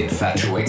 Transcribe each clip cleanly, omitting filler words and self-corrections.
Infatuate.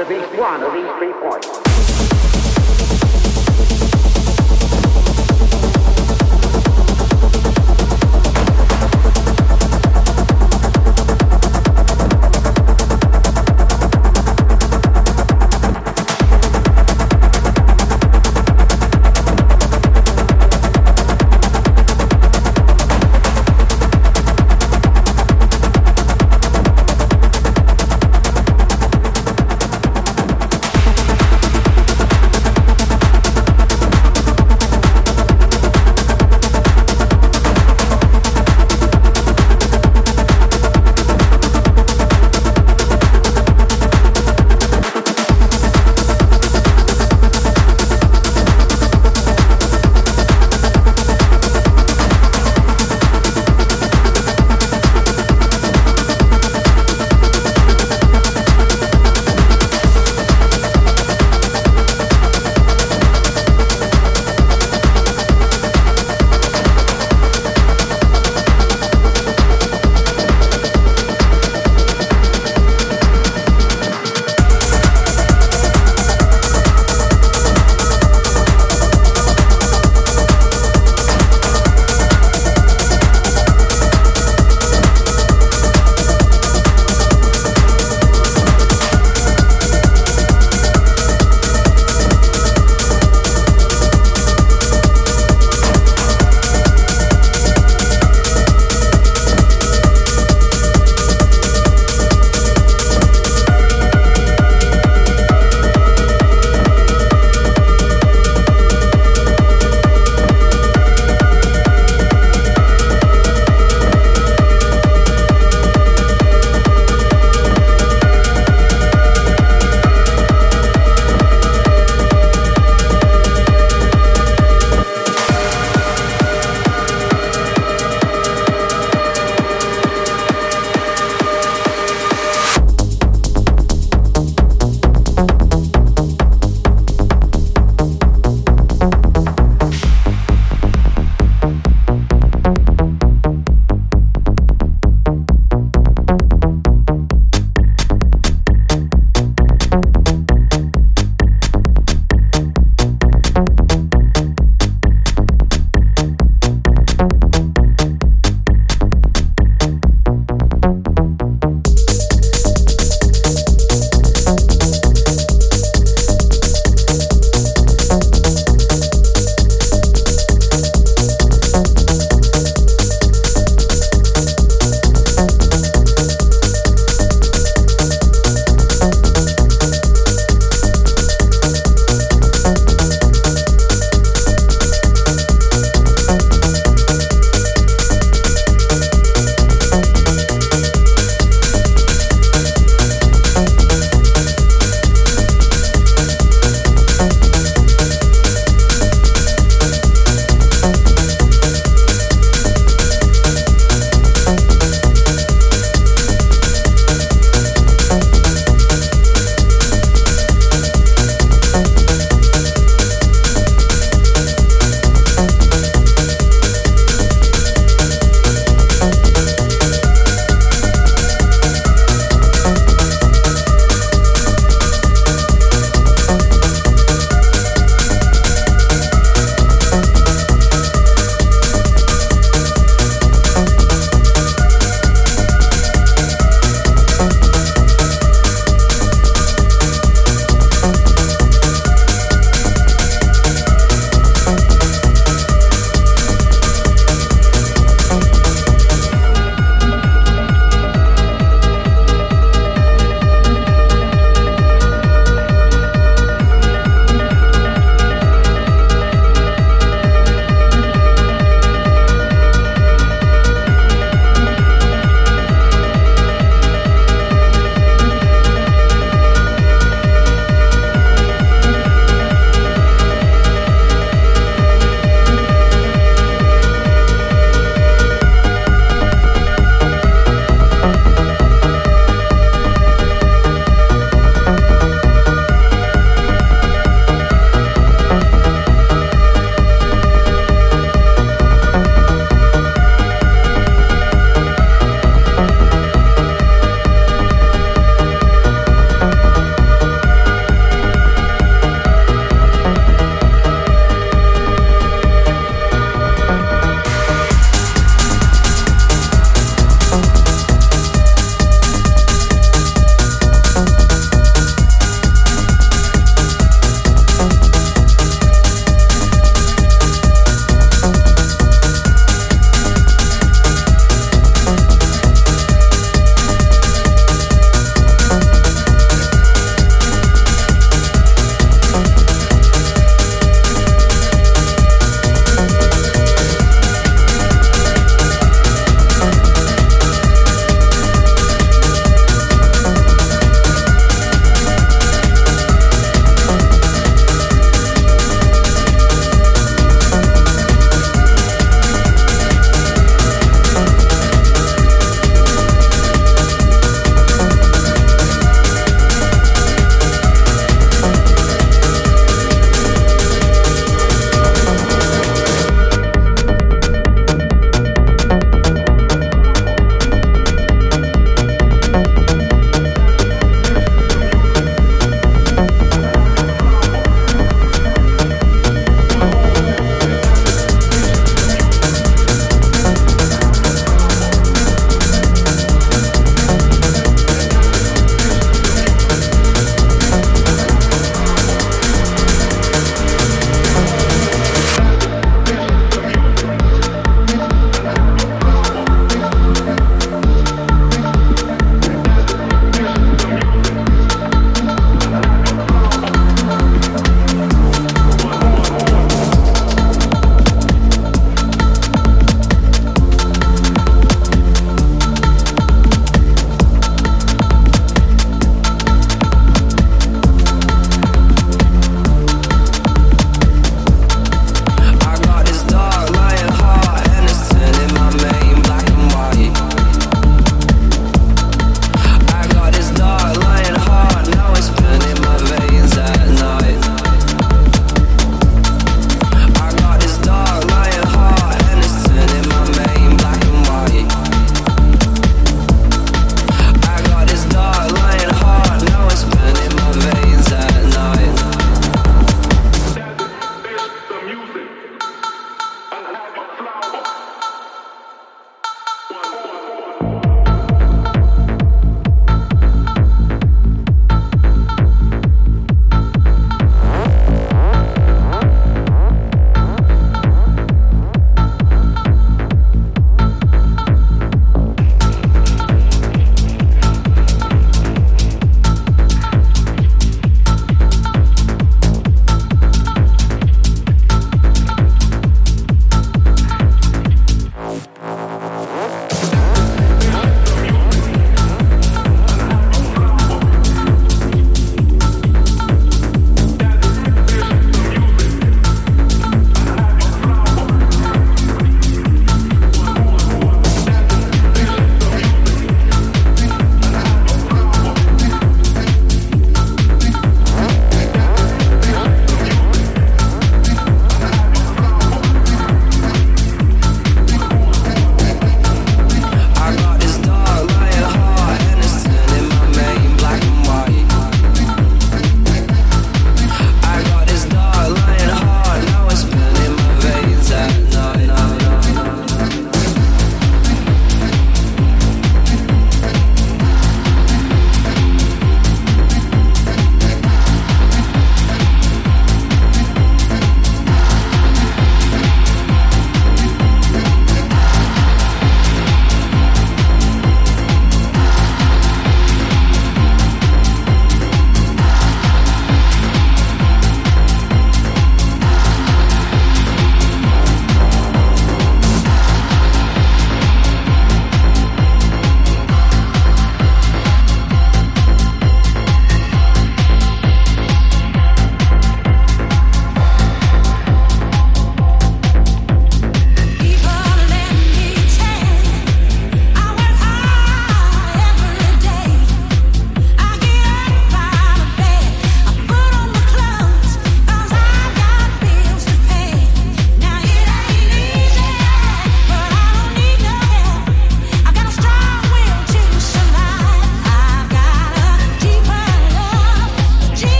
of each one of these 3 points.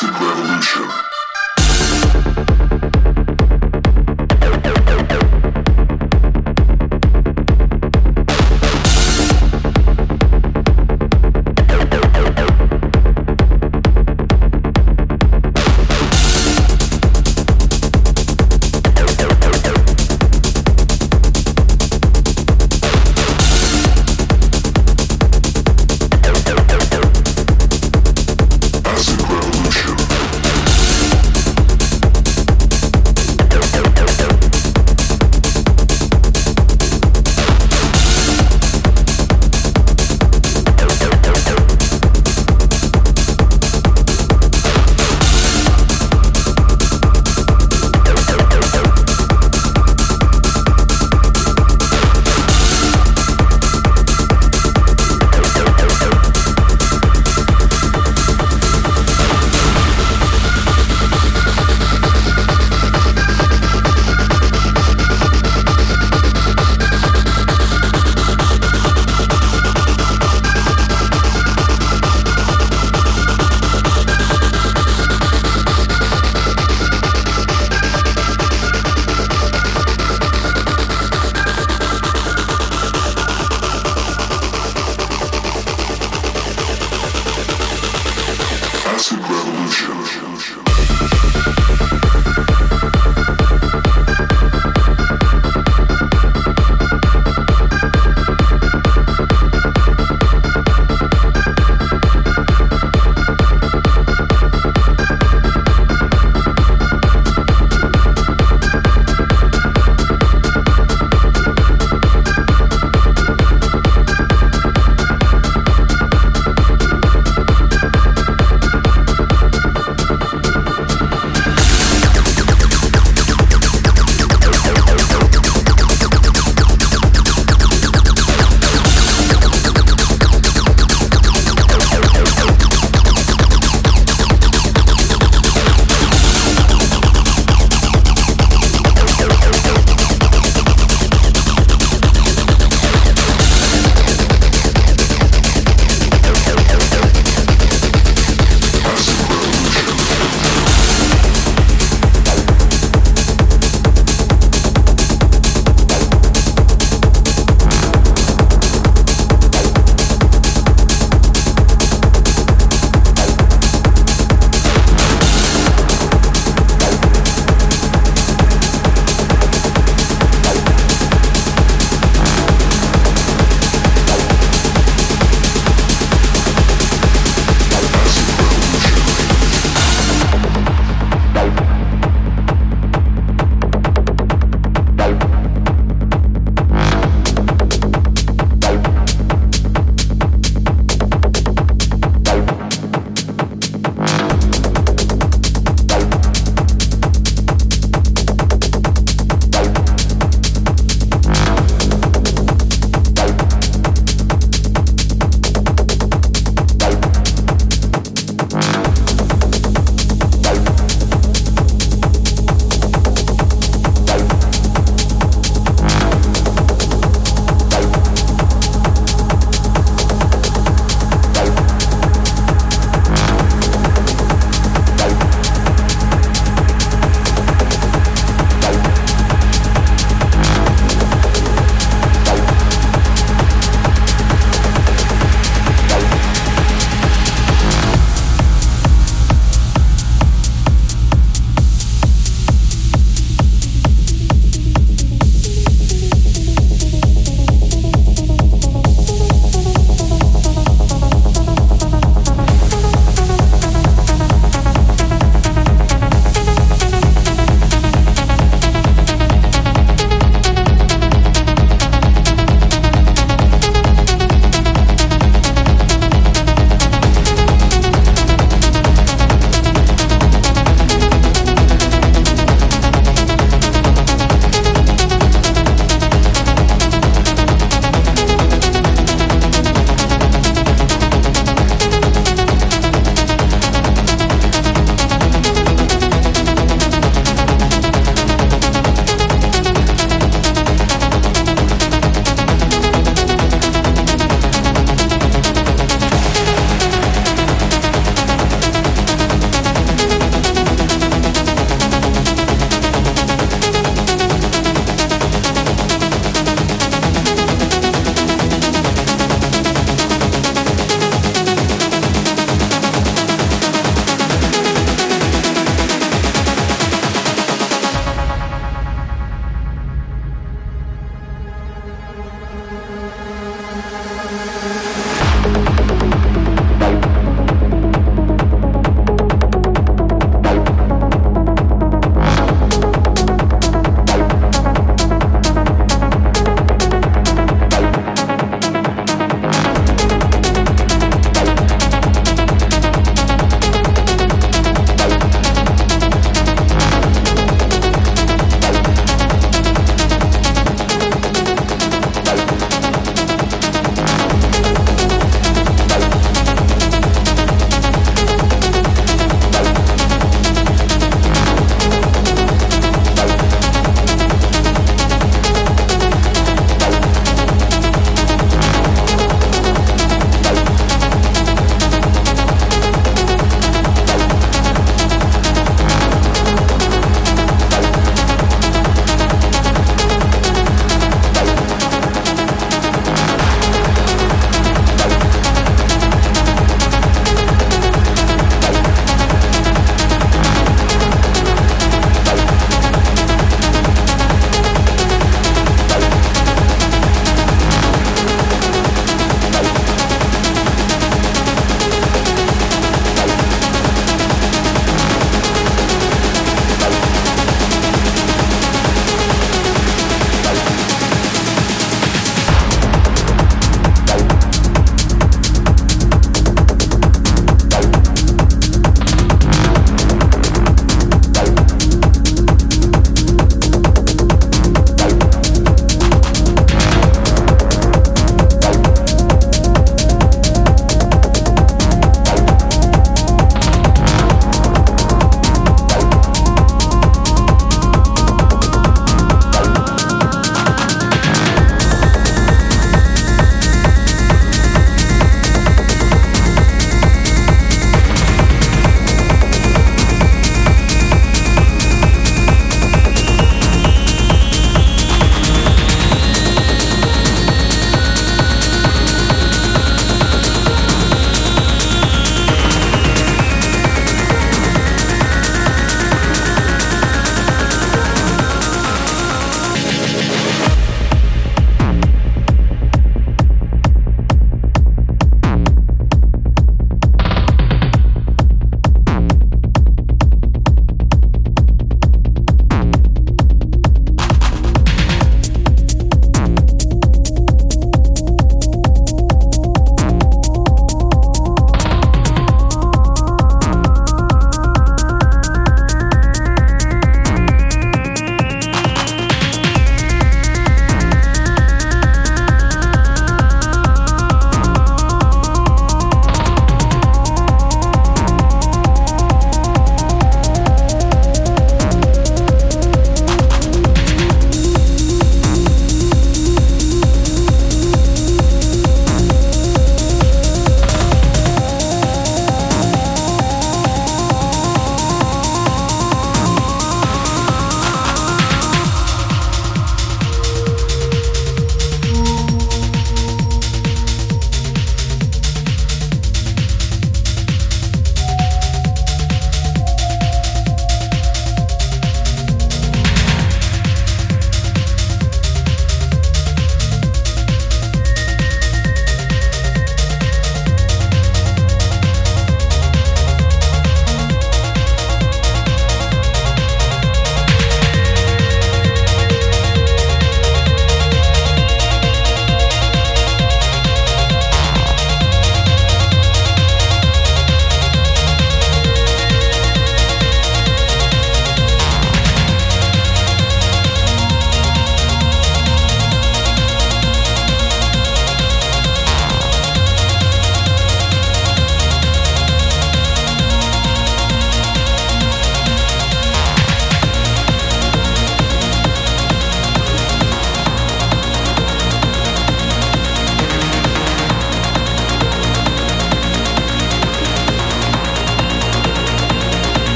Acid Revolution.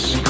così.